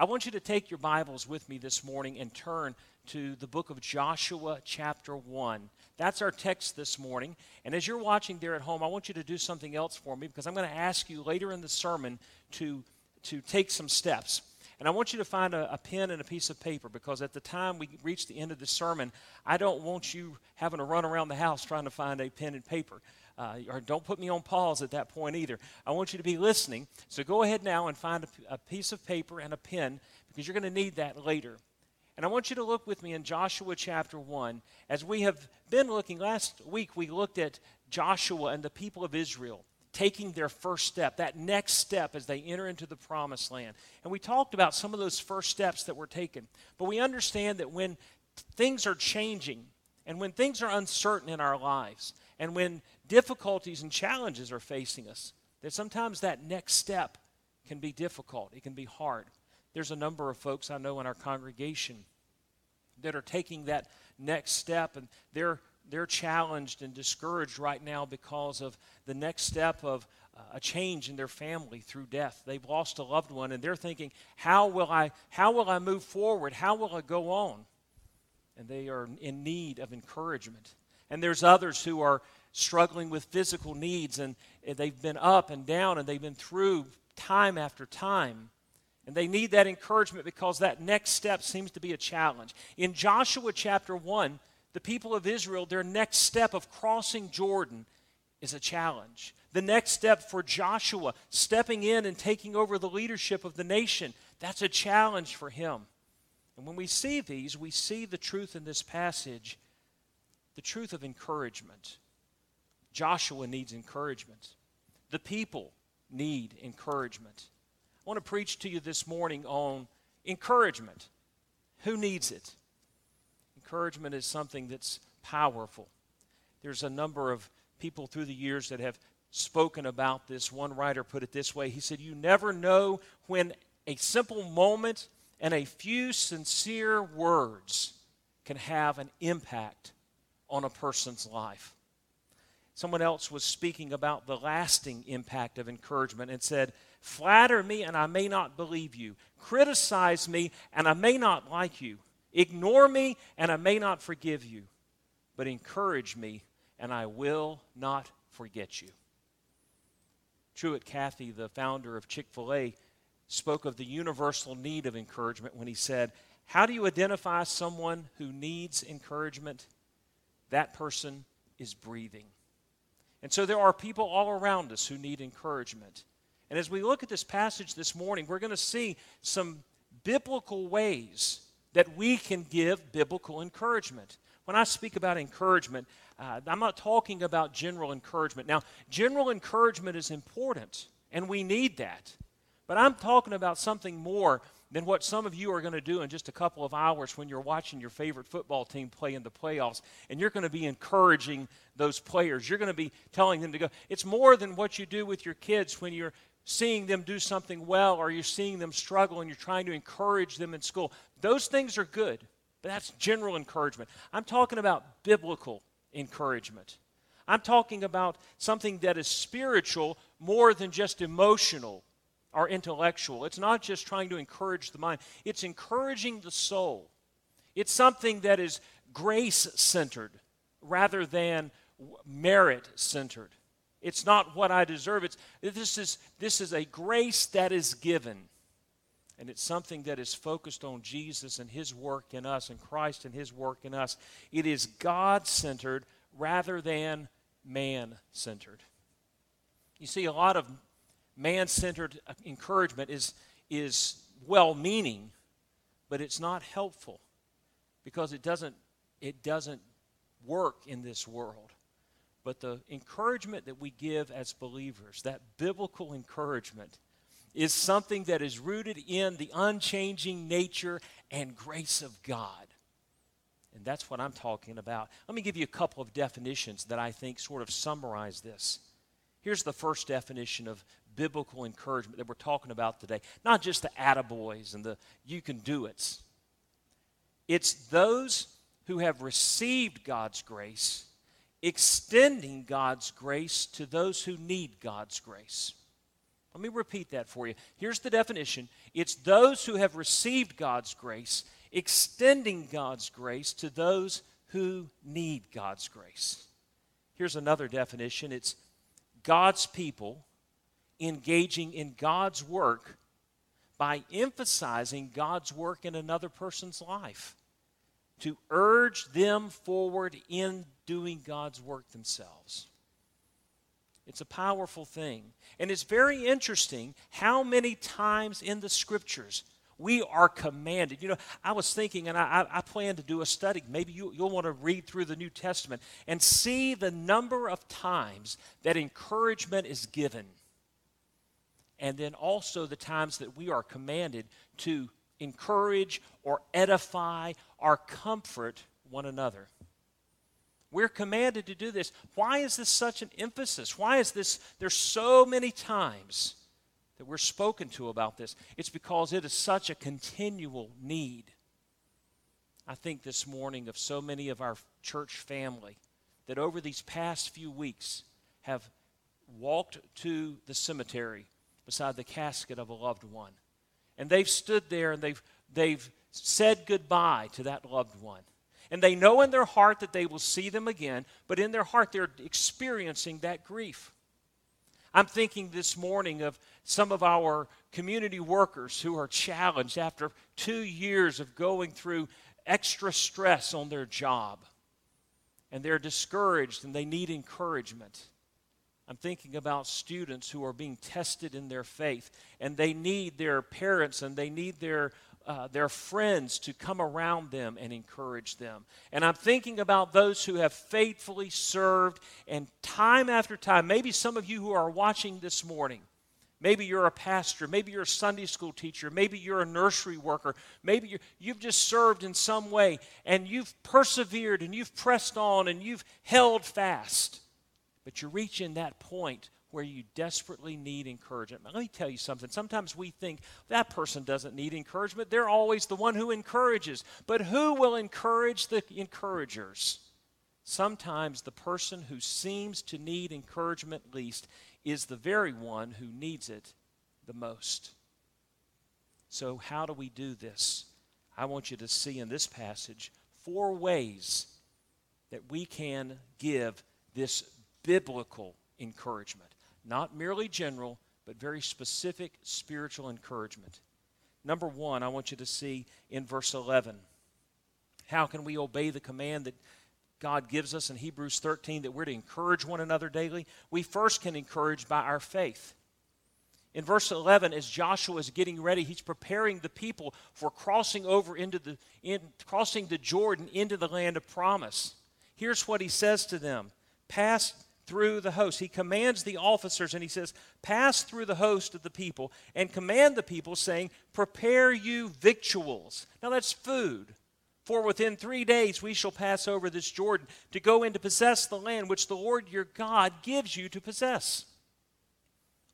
I want you to take your Bibles with me this morning and turn to the book of Joshua chapter 1. That's our text this morning. And as you're watching there at home, I want you to do something else for me, because I'm going to ask you later in the sermon to take some steps. And I want you to find a pen and a piece of paper, because at the time we reach the end of the sermon, I don't want you having to run around the house trying to find a pen and paper. Or don't put me on pause at that point either. I want you to be listening. So go ahead now and find a piece of paper and a pen, because you're going to need that later. And I want you to look with me in Joshua chapter 1. As we have been looking, last week we looked at Joshua and the people of Israel taking their first step, that next step as they enter into the promised land. And we talked about some of those first steps that were taken. But we understand that when things are changing, and when things are uncertain in our lives, and when difficulties and challenges are facing us, that sometimes that next step can be difficult. It can be hard. There's a number of folks I know in our congregation that are taking that next step, and they're challenged and discouraged right now because of the next step of a change in their family through death. They've lost a loved one, and they're thinking, how will I move forward? How will I go on? And they are in need of encouragement. And there's others who are struggling with physical needs, and they've been up and down, and they've been through time after time. And they need that encouragement, because that next step seems to be a challenge. In Joshua chapter 1, the people of Israel, their next step of crossing Jordan is a challenge. The next step for Joshua, stepping in and taking over the leadership of the nation, that's a challenge for him. And when we see these, we see the truth in this passage, the truth of encouragement. Joshua needs encouragement. The people need encouragement. I want to preach to you this morning on encouragement. Who needs it? Encouragement is something that's powerful. There's a number of people through the years that have spoken about this. One writer put it this way. He said, "You never know when a simple moment and a few sincere words can have an impact on a person's life." Someone else was speaking about the lasting impact of encouragement and said, "Flatter me and I may not believe you. Criticize me and I may not like you. Ignore me and I may not forgive you. But encourage me and I will not forget you." Truett Cathy, the founder of Chick-fil-A, spoke of the universal need of encouragement when he said, "How do you identify someone who needs encouragement? That person is breathing." And so there are people all around us who need encouragement. And as we look at this passage this morning, we're going to see some biblical ways that we can give biblical encouragement. When I speak about encouragement, I'm not talking about general encouragement. Now, general encouragement is important, and we need that. But I'm talking about something more than what some of you are going to do in just a couple of hours when you're watching your favorite football team play in the playoffs, and you're going to be encouraging those players. You're going to be telling them to go. It's more than what you do with your kids when you're seeing them do something well, or you're seeing them struggle and you're trying to encourage them in school. Those things are good, but that's general encouragement. I'm talking about biblical encouragement. I'm talking about something that is spiritual more than just emotional or intellectual. It's not just trying to encourage the mind. It's encouraging the soul. It's something that is grace-centered rather than merit-centered. It's not what I deserve. This is a grace that is given, and it's something that is focused on Jesus and His work in us, and Christ and His work in us. It is God-centered rather than man-centered. You see, a lot of man-centered encouragement is well-meaning, but it's not helpful, because it doesn't work in this world. But the encouragement that we give as believers, that biblical encouragement, is something that is rooted in the unchanging nature and grace of God. And that's what I'm talking about. Let me give you a couple of definitions that I think sort of summarize this. Here's the first definition of biblical encouragement that we're talking about today. Not just the attaboys and the you can do it's. It's those who have received God's grace, extending God's grace to those who need God's grace. Let me repeat that for you. Here's the definition. It's those who have received God's grace, extending God's grace to those who need God's grace. Here's another definition. It's God's people engaging in God's work by emphasizing God's work in another person's life to urge them forward in doing God's work themselves. It's a powerful thing. And it's very interesting how many times in the Scriptures we are commanded. You know, I was thinking, and I plan to do a study. Maybe you'll want to read through the New Testament and see the number of times that encouragement is given. And then also the times that we are commanded to encourage or edify or comfort one another. We're commanded to do this. Why is this such an emphasis? Why is this? There's so many times that we're spoken to about this. It's because it is such a continual need. I think this morning of so many of our church family that over these past few weeks have walked to the cemetery beside the casket of a loved one. And they've stood there and they've said goodbye to that loved one. And they know in their heart that they will see them again, but in their heart they're experiencing that grief. I'm thinking this morning of some of our community workers who are challenged after 2 years of going through extra stress on their job. And they're discouraged and they need encouragement. I'm thinking about students who are being tested in their faith, and they need their parents and they need their friends to come around them and encourage them. And I'm thinking about those who have faithfully served, and time after time, maybe some of you who are watching this morning, maybe you're a pastor, maybe you're a Sunday school teacher, maybe you're a nursery worker, maybe you've just served in some way, and you've persevered, and you've pressed on, and you've held fast. But you're reaching that point where you desperately need encouragement. Now, let me tell you something. Sometimes we think that person doesn't need encouragement. They're always the one who encourages. But who will encourage the encouragers? Sometimes the person who seems to need encouragement least is the very one who needs it the most. So how do we do this? I want you to see in this passage 4 ways that we can give this biblical encouragement. Not merely general, but very specific spiritual encouragement. Number 1, I want you to see in verse 11. How can we obey the command that God gives us in Hebrews 13 that we're to encourage one another daily? We first can encourage by our faith. In verse 11, as Joshua is getting ready, he's preparing the people for crossing the Jordan into the land of promise. Here's what he says to them. Pass through the host. He commands the officers and he says, pass through the host of the people and command the people saying, prepare you victuals. Now that's food. For within 3 days we shall pass over this Jordan to go in to possess the land which the Lord your God gives you to possess.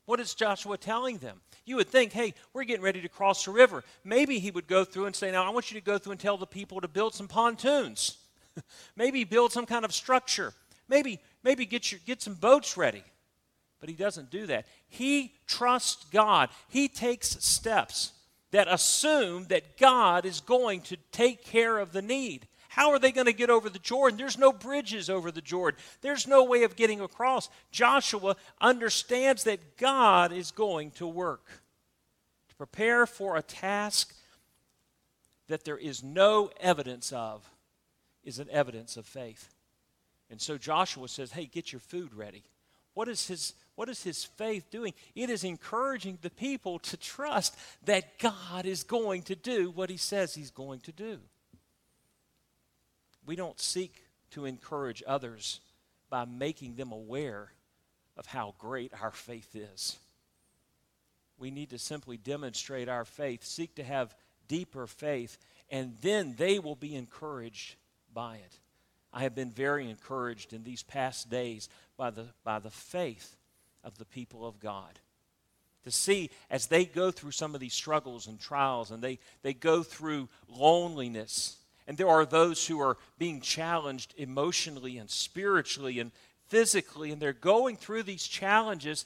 What is Joshua telling them? You would think, hey, we're getting ready to cross the river. Maybe he would go through and say, now I want you to go through and tell the people to build some pontoons. Maybe build some kind of structure. Maybe get some boats ready. But he doesn't do that. He trusts God. He takes steps that assume that God is going to take care of the need. How are they going to get over the Jordan? There's no bridges over the Jordan. There's no way of getting across. Joshua understands that God is going to work. To prepare for a task that there is no evidence of is an evidence of faith. And so Joshua says, hey, get your food ready. What is his faith doing? It is encouraging the people to trust that God is going to do what he says he's going to do. We don't seek to encourage others by making them aware of how great our faith is. We need to simply demonstrate our faith, seek to have deeper faith, and then they will be encouraged by it. I have been very encouraged in these past days by the faith of the people of God. To see as they go through some of these struggles and trials and they go through loneliness, and there are those who are being challenged emotionally and spiritually and physically, and they're going through these challenges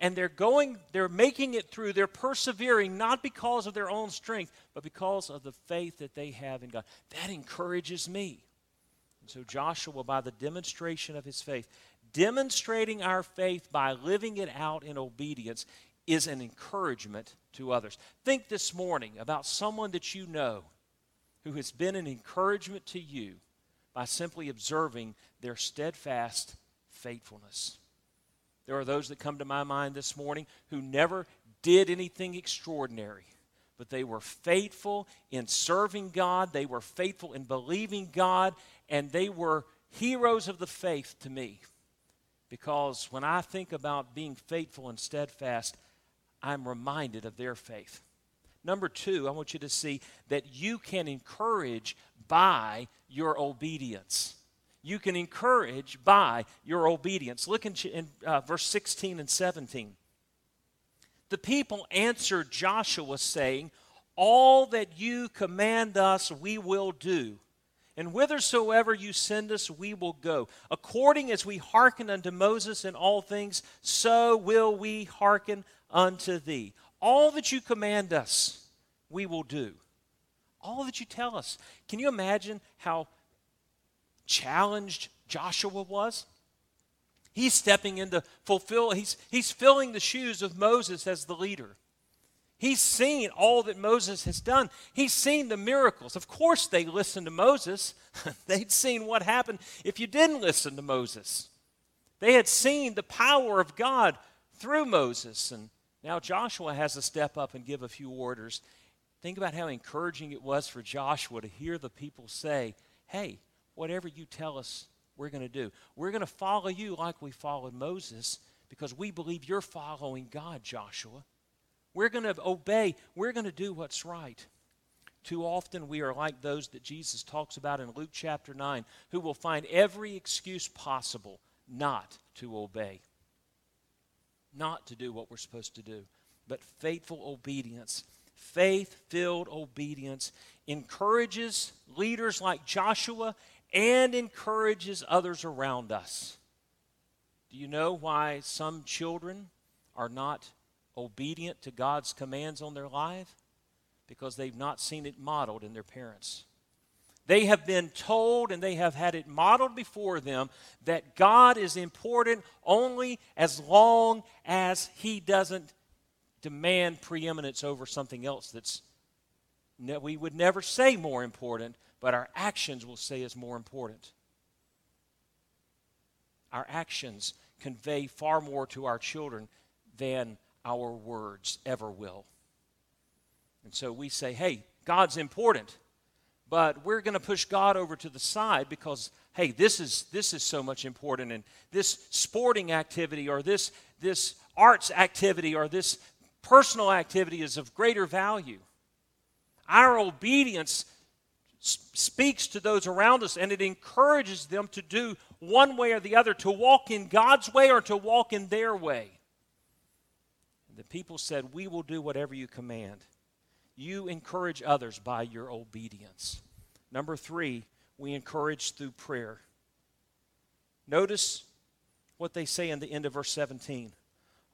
And they're making it through, they're persevering, not because of their own strength, but because of the faith that they have in God. That encourages me. And so Joshua, by the demonstration of his faith, demonstrating our faith by living it out in obedience, is an encouragement to others. Think this morning about someone that you know who has been an encouragement to you by simply observing their steadfast faithfulness. There are those that come to my mind this morning who never did anything extraordinary, but they were faithful in serving God, they were faithful in believing God, and they were heroes of the faith to me. Because when I think about being faithful and steadfast, I'm reminded of their faith. Number two, I want you to see that you can encourage by your obedience. You can encourage by your obedience. Look in verse 16 and 17. The people answered Joshua, saying, "All that you command us, we will do. And whithersoever you send us, we will go. According as we hearken unto Moses in all things, so will we hearken unto thee. All that you command us, we will do." All that you tell us. Can you imagine how challenged Joshua was? He's stepping in to fulfill, he's filling the shoes of Moses as the leader. He's seen all that Moses has done. He's seen the miracles. Of course they listened to Moses. They'd seen what happened if you didn't listen to Moses. They had seen the power of God through Moses. And now Joshua has to step up and give a few orders. Think about how encouraging it was for Joshua to hear the people say, "Hey, whatever you tell us, we're going to do. We're going to follow you like we followed Moses because we believe you're following God, Joshua. We're going to obey. We're going to do what's right." Too often we are like those that Jesus talks about in Luke chapter 9, who will find every excuse possible not to obey, not to do what we're supposed to do. But faithful obedience, faith-filled obedience, encourages leaders like Joshua and encourages others around us. Do you know why some children are not obedient to God's commands on their life? Because they've not seen it modeled in their parents. They have been told and they have had it modeled before them that God is important only as long as He doesn't demand preeminence over something else that's, we would never say more important, but our actions will say is more important. Our actions convey far more to our children than our words ever will. And so we say, "Hey, God's important," but we're going to push God over to the side because, hey, this is so much important, and this sporting activity or this arts activity or this personal activity is of greater value. Our obedience speaks to those around us, and it encourages them to do one way or the other, to walk in God's way or to walk in their way. The people said, "We will do whatever you command." You encourage others by your obedience. Number three, we encourage through prayer. Notice what they say in the end of verse 17.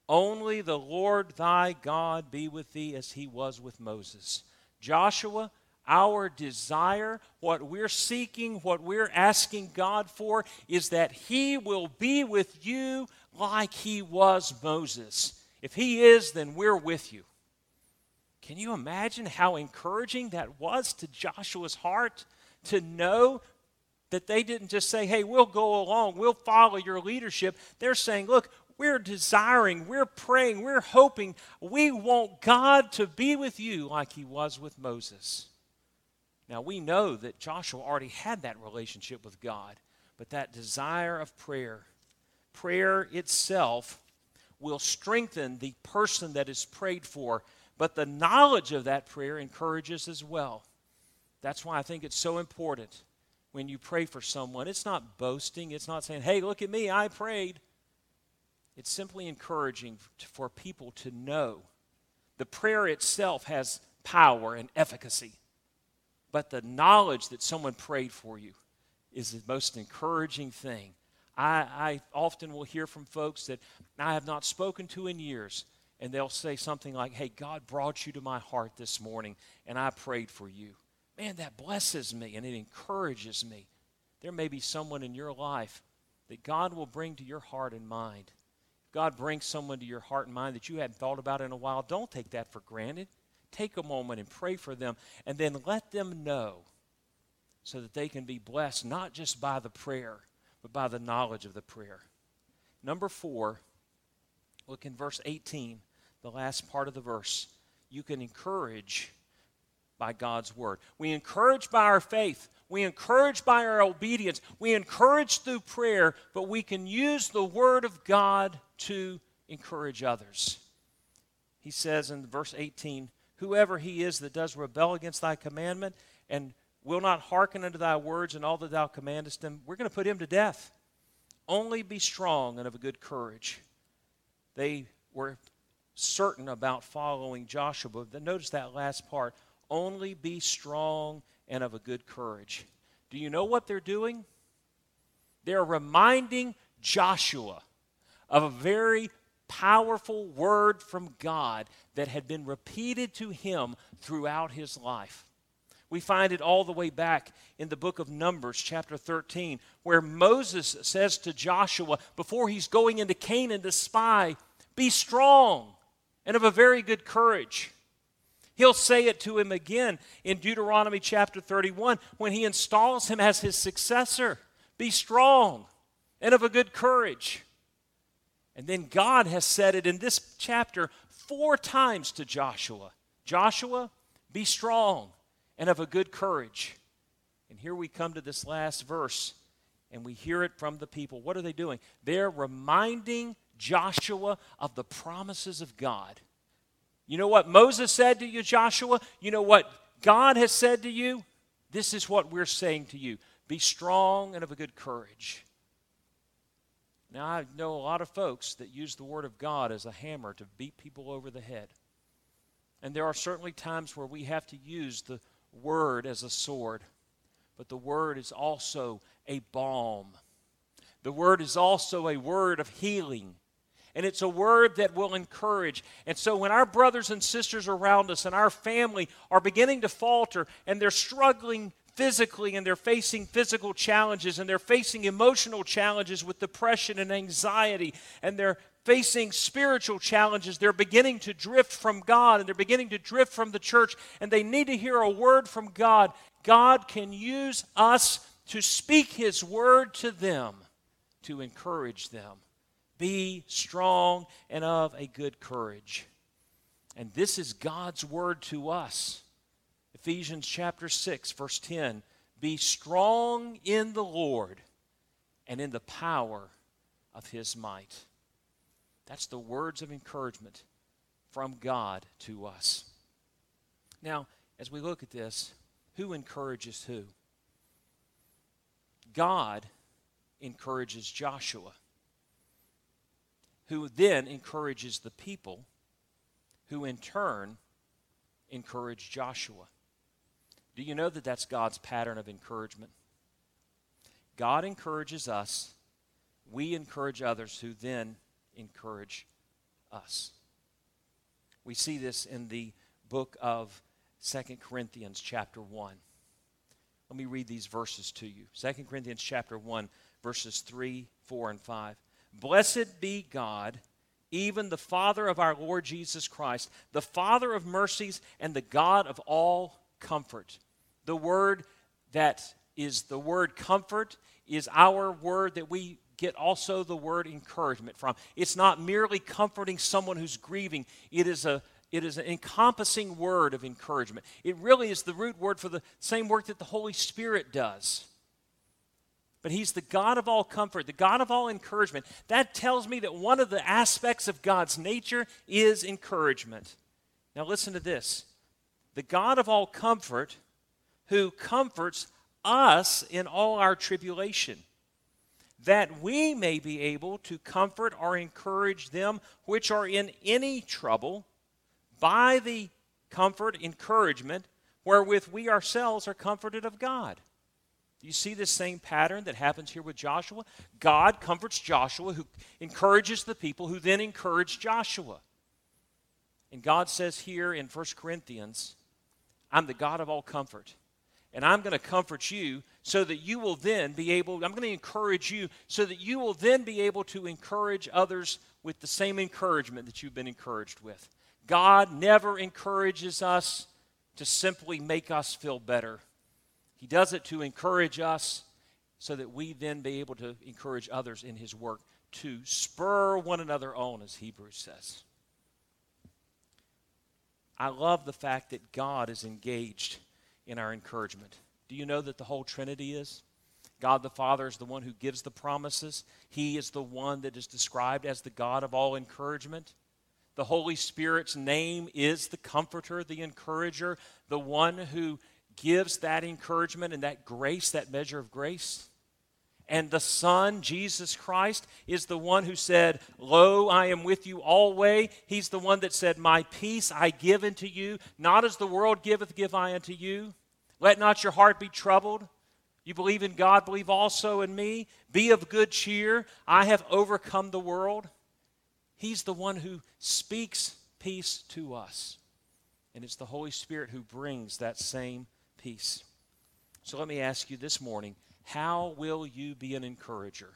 "Only the Lord thy God be with thee as he was with Moses." Joshua, our desire, what we're seeking, what we're asking God for, is that He will be with you like He was Moses. If He is, then we're with you. Can you imagine how encouraging that was to Joshua's heart to know that they didn't just say, "Hey, we'll go along, we'll follow your leadership." They're saying, "Look, we're desiring, we're praying, we're hoping, we want God to be with you like He was with Moses." Now, we know that Joshua already had that relationship with God, but that desire of prayer, prayer itself, will strengthen the person that is prayed for, but the knowledge of that prayer encourages as well. That's why I think it's so important when you pray for someone. It's not boasting. It's not saying, "Hey, look at me, I prayed." It's simply encouraging for people to know the prayer itself has power and efficacy, but the knowledge that someone prayed for you is the most encouraging thing. I often will hear from folks that I have not spoken to in years, and they'll say something like, hey, God brought you to my heart this morning, and I prayed for you. Man, that blesses me, and it encourages me. There may be someone in your life that God will bring to your heart and mind. If God brings someone to your heart and mind that you hadn't thought about in a while, don't take that for granted. Take a moment and pray for them, and then let them know so that they can be blessed, not just by the prayer, but by the knowledge of the prayer. Number 4, look in verse 18, the last part of the verse. You can encourage by God's word. We encourage by our faith. We encourage by our obedience. We encourage through prayer, but we can use the word of God to encourage others. He says in verse 18, whoever he is that does rebel against thy commandment and will not hearken unto thy words and all that thou commandest them, we're going to put him to death. Only be strong and of a good courage. They were certain about following Joshua. Notice that last part. Only be strong and of a good courage. Do you know what they're doing? They're reminding Joshua of a very powerful word from God that had been repeated to him throughout his life. We find it all the way back in the book of Numbers, chapter 13, where Moses says to Joshua, before he's going into Canaan to spy, be strong and of a very good courage. He'll say it to him again in Deuteronomy chapter 31 when he installs him as his successor. Be strong and of a good courage. And then God has said it in this chapter 4 times to Joshua. Joshua, be strong and of a good courage. And here we come to this last verse, and we hear it from the people. What are they doing? They're reminding Joshua of the promises of God. You know what Moses said to you, Joshua? You know what God has said to you? This is what we're saying to you. Be strong and of a good courage. Now, I know a lot of folks that use the Word of God as a hammer to beat people over the head. And there are certainly times where we have to use the Word as a sword. But the Word is also a balm. The Word is also a word of healing. And it's a word that will encourage. And so when our brothers and sisters around us and our family are beginning to falter and they're struggling physically and they're facing physical challenges and they're facing emotional challenges with depression and anxiety and they're facing spiritual challenges, they're beginning to drift from God and they're beginning to drift from the church and they need to hear a word from God, God can use us to speak His word to them to encourage them. Be strong and of a good courage. And this is God's word to us. Ephesians chapter 6, verse 10. Be strong in the Lord and in the power of His might. That's the words of encouragement from God to us. Now, as we look at this, who encourages who? God encourages Joshua, who then encourages the people, who in turn encourage Joshua. Do you know that that's God's pattern of encouragement? God encourages us, we encourage others, who then encourage us. We see this in the book of 2 Corinthians chapter 1. Let me read these verses to you. 2 Corinthians chapter 1, verses 3, 4, and 5. Blessed be God, even the Father of our Lord Jesus Christ, the Father of mercies and the God of all comfort. The word that is the word comfort is our word that we get also the word encouragement from. It's not merely comforting someone who's grieving. It is an encompassing word of encouragement. It really is the root word for the same work that the Holy Spirit does. But He's the God of all comfort, the God of all encouragement. That tells me that one of the aspects of God's nature is encouragement. Now listen to this. The God of all comfort who comforts us in all our tribulation, that we may be able to comfort or encourage them which are in any trouble by the comfort, encouragement, wherewith we ourselves are comforted of God. Do you see this same pattern that happens here with Joshua? God comforts Joshua, who encourages the people, who then encourage Joshua. And God says here in 1 Corinthians, I'm the God of all comfort. And I'm going to comfort you so that you will then be able, I'm going to encourage you so that you will then be able to encourage others with the same encouragement that you've been encouraged with. God never encourages us to simply make us feel better. He does it to encourage us so that we then be able to encourage others in His work, to spur one another on, as Hebrews says. I love the fact that God is engaged in our encouragement. Do you know that the whole Trinity is? God the Father is the one who gives the promises. He is the one that is described as the God of all encouragement. The Holy Spirit's name is the Comforter, the Encourager, the one who gives that encouragement and that grace, that measure of grace. And the Son, Jesus Christ, is the one who said, Lo, I am with you always. He's the one that said, My peace I give unto you, not as the world giveth, give I unto you. Let not your heart be troubled. You believe in God, believe also in me. Be of good cheer. I have overcome the world. He's the one who speaks peace to us. And it's the Holy Spirit who brings that same peace. So let me ask you this morning, how will you be an encourager?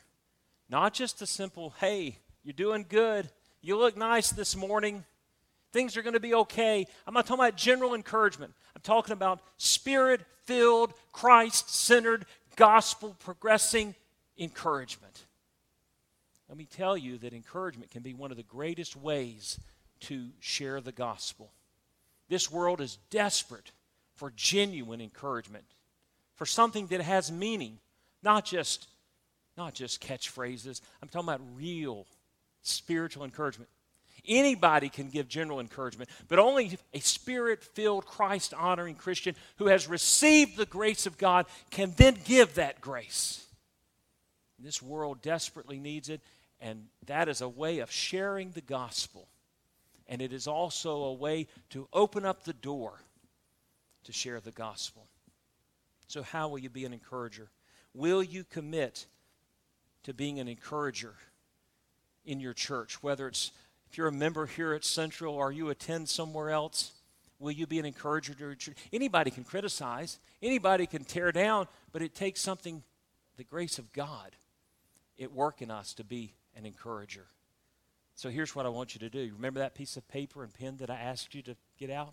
Not just a simple, hey, you're doing good. You look nice this morning. Things are going to be okay. I'm not talking about general encouragement. I'm talking about Spirit-filled, Christ-centered, gospel-progressing encouragement. Let me tell you that encouragement can be one of the greatest ways to share the gospel. This world is desperate for genuine encouragement, for something that has meaning, not just catchphrases. I'm talking about real spiritual encouragement. Anybody can give general encouragement, but only a Spirit-filled, Christ-honoring Christian who has received the grace of God can then give that grace. This world desperately needs it, and that is a way of sharing the gospel. And it is also a way to open up the door to share the gospel. So how will you be an encourager? Will you commit to being an encourager in your church? Whether it's, if you're a member here at Central or you attend somewhere else, will you be an encourager to your church? Anybody can criticize, anybody can tear down, but it takes something, the grace of God, at work in us to be an encourager. So here's what I want you to do. Remember that piece of paper and pen that I asked you to get out?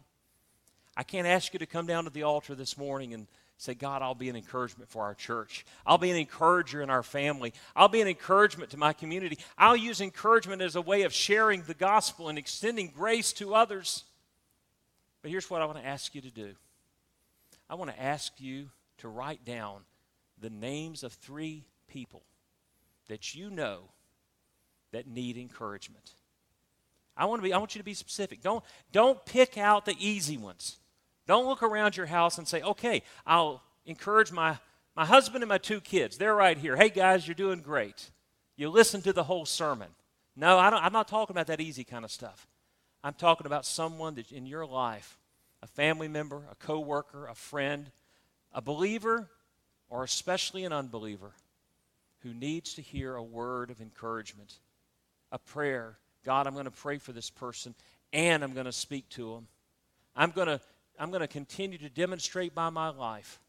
I can't ask you to come down to the altar this morning and say, God, I'll be an encouragement for our church. I'll be an encourager in our family. I'll be an encouragement to my community. I'll use encouragement as a way of sharing the gospel and extending grace to others. But here's what I want to ask you to do. I want to ask you to write down the names of 3 people that you know that need encouragement. I want you to be specific. Don't pick out the easy ones. Don't look around your house and say, okay, I'll encourage my husband and my 2 kids. They're right here. Hey, guys, you're doing great. You listen to the whole sermon. No, I'm not talking about that easy kind of stuff. I'm talking about someone that in your life, a family member, a coworker, a friend, a believer, or especially an unbeliever who needs to hear a word of encouragement, a prayer. God, I'm going to pray for this person, and I'm going to speak to them. I'm going to continue to demonstrate by my life.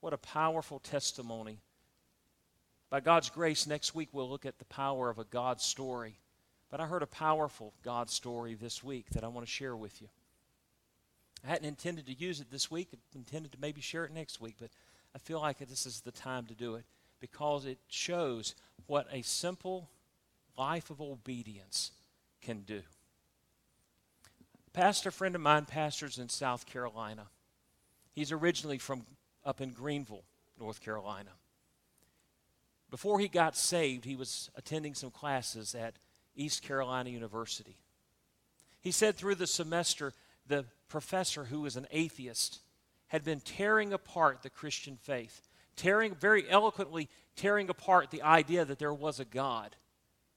What a powerful testimony. By God's grace, next week we'll look at the power of a God story. But I heard a powerful God story this week that I want to share with you. I hadn't intended to use it this week. I intended to maybe share it next week, but I feel like this is the time to do it because it shows what a simple life of obedience can do. Pastor friend of mine pastors in South Carolina. He's originally from up in Greenville, North Carolina. Before he got saved, he was attending some classes at East Carolina University. He said through the semester, the professor, who was an atheist, had been tearing apart the Christian faith, very eloquently tearing apart the idea that there was a God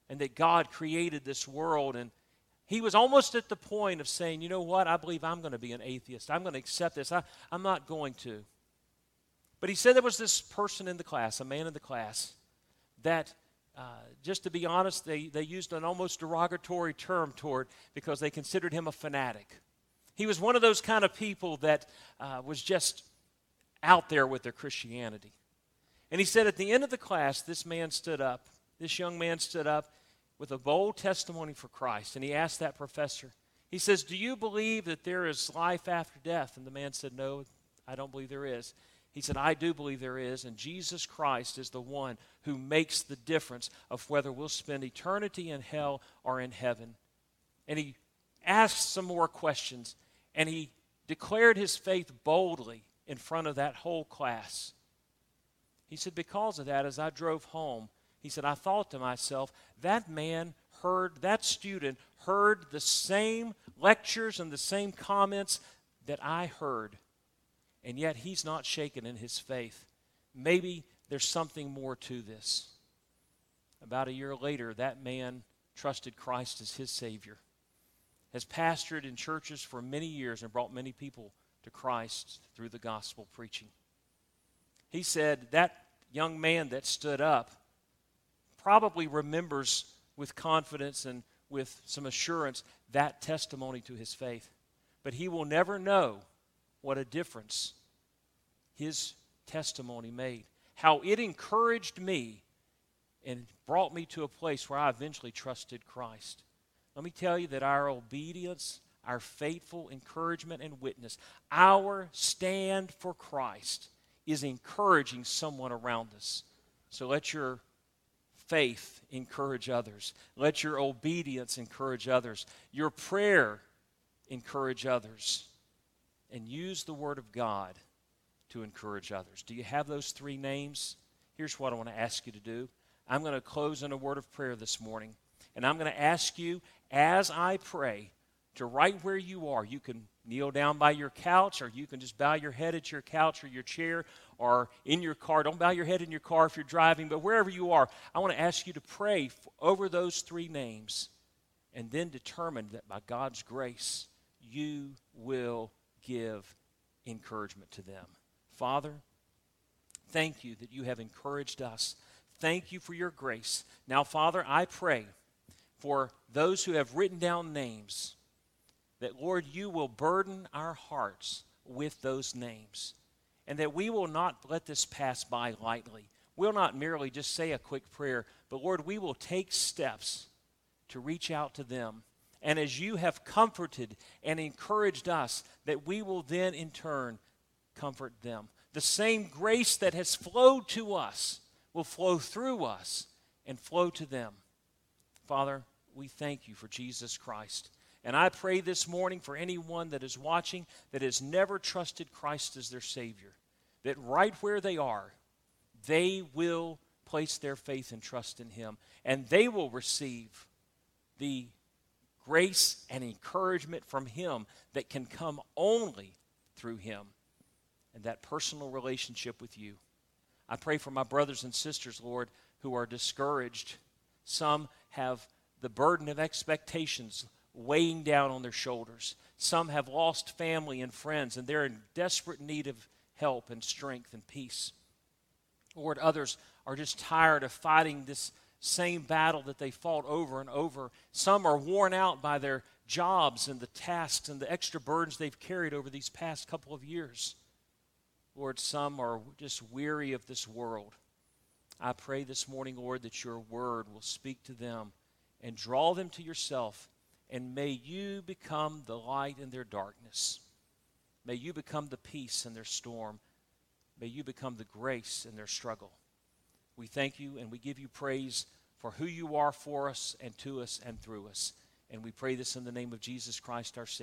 and that God created this world. And he was almost at the point of saying, you know what, I believe I'm going to be an atheist. I'm going to accept this. I'm not going to. But he said there was this person in the class, a man in the class, that, just to be honest, they used an almost derogatory term toward, because they considered him a fanatic. He was one of those kind of people that was just out there with their Christianity. And he said at the end of the class, this young man stood up with a bold testimony for Christ, and he asked that professor, he says, "Do you believe that there is life after death?" And the man said, "No, I don't believe there is." He said, "I do believe there is, and Jesus Christ is the one who makes the difference of whether we'll spend eternity in hell or in heaven." And he asked some more questions, and he declared his faith boldly in front of that whole class. He said, because of that, as I drove home, he said, I thought to myself, that student heard the same lectures and the same comments that I heard. And yet he's not shaken in his faith. Maybe there's something more to this. About a year later, that man trusted Christ as his Savior, has pastored in churches for many years and brought many people to Christ through the gospel preaching. He said that young man that stood up probably remembers with confidence and with some assurance that testimony to his faith. But he will never know what a difference his testimony made, how it encouraged me and brought me to a place where I eventually trusted Christ. Let me tell you that our obedience, our faithful encouragement and witness, our stand for Christ is encouraging someone around us. So let your faith encourage others. Let your obedience encourage others. Your prayer encourage others. And use the Word of God to encourage others. Do you have those three names? Here's what I want to ask you to do. I'm going to close in a word of prayer this morning. And I'm going to ask you, as I pray, to right where you are. You can kneel down by your couch, or you can just bow your head at your couch or your chair or in your car. Don't bow your head in your car if you're driving, but wherever you are, I want to ask you to pray over those three names and then determine that by God's grace, you will give encouragement to them. Father, thank you that you have encouraged us. Thank you for your grace. Now, Father, I pray for those who have written down names, that, Lord, you will burden our hearts with those names, and that we will not let this pass by lightly. We'll not merely just say a quick prayer, but, Lord, we will take steps to reach out to them. And as you have comforted and encouraged us, that we will then in turn comfort them. The same grace that has flowed to us will flow through us and flow to them. Father, we thank you for Jesus Christ. And I pray this morning for anyone that is watching that has never trusted Christ as their Savior, that right where they are, they will place their faith and trust in Him, and they will receive the grace and encouragement from Him that can come only through Him and that personal relationship with you. I pray for my brothers and sisters, Lord, who are discouraged. Some have the burden of expectations weighing down on their shoulders. Some have lost family and friends, and they're in desperate need of help and strength and peace. Lord, others are just tired of fighting this same battle that they fought over and over. Some are worn out by their jobs and the tasks and the extra burdens they've carried over these past couple of years. Lord, some are just weary of this world. I pray this morning, Lord, that your word will speak to them and draw them to yourself, and may you become the light in their darkness. May you become the peace in their storm. May you become the grace in their struggle. We thank you and we give you praise for who you are for us and to us and through us. And we pray this in the name of Jesus Christ, our Savior.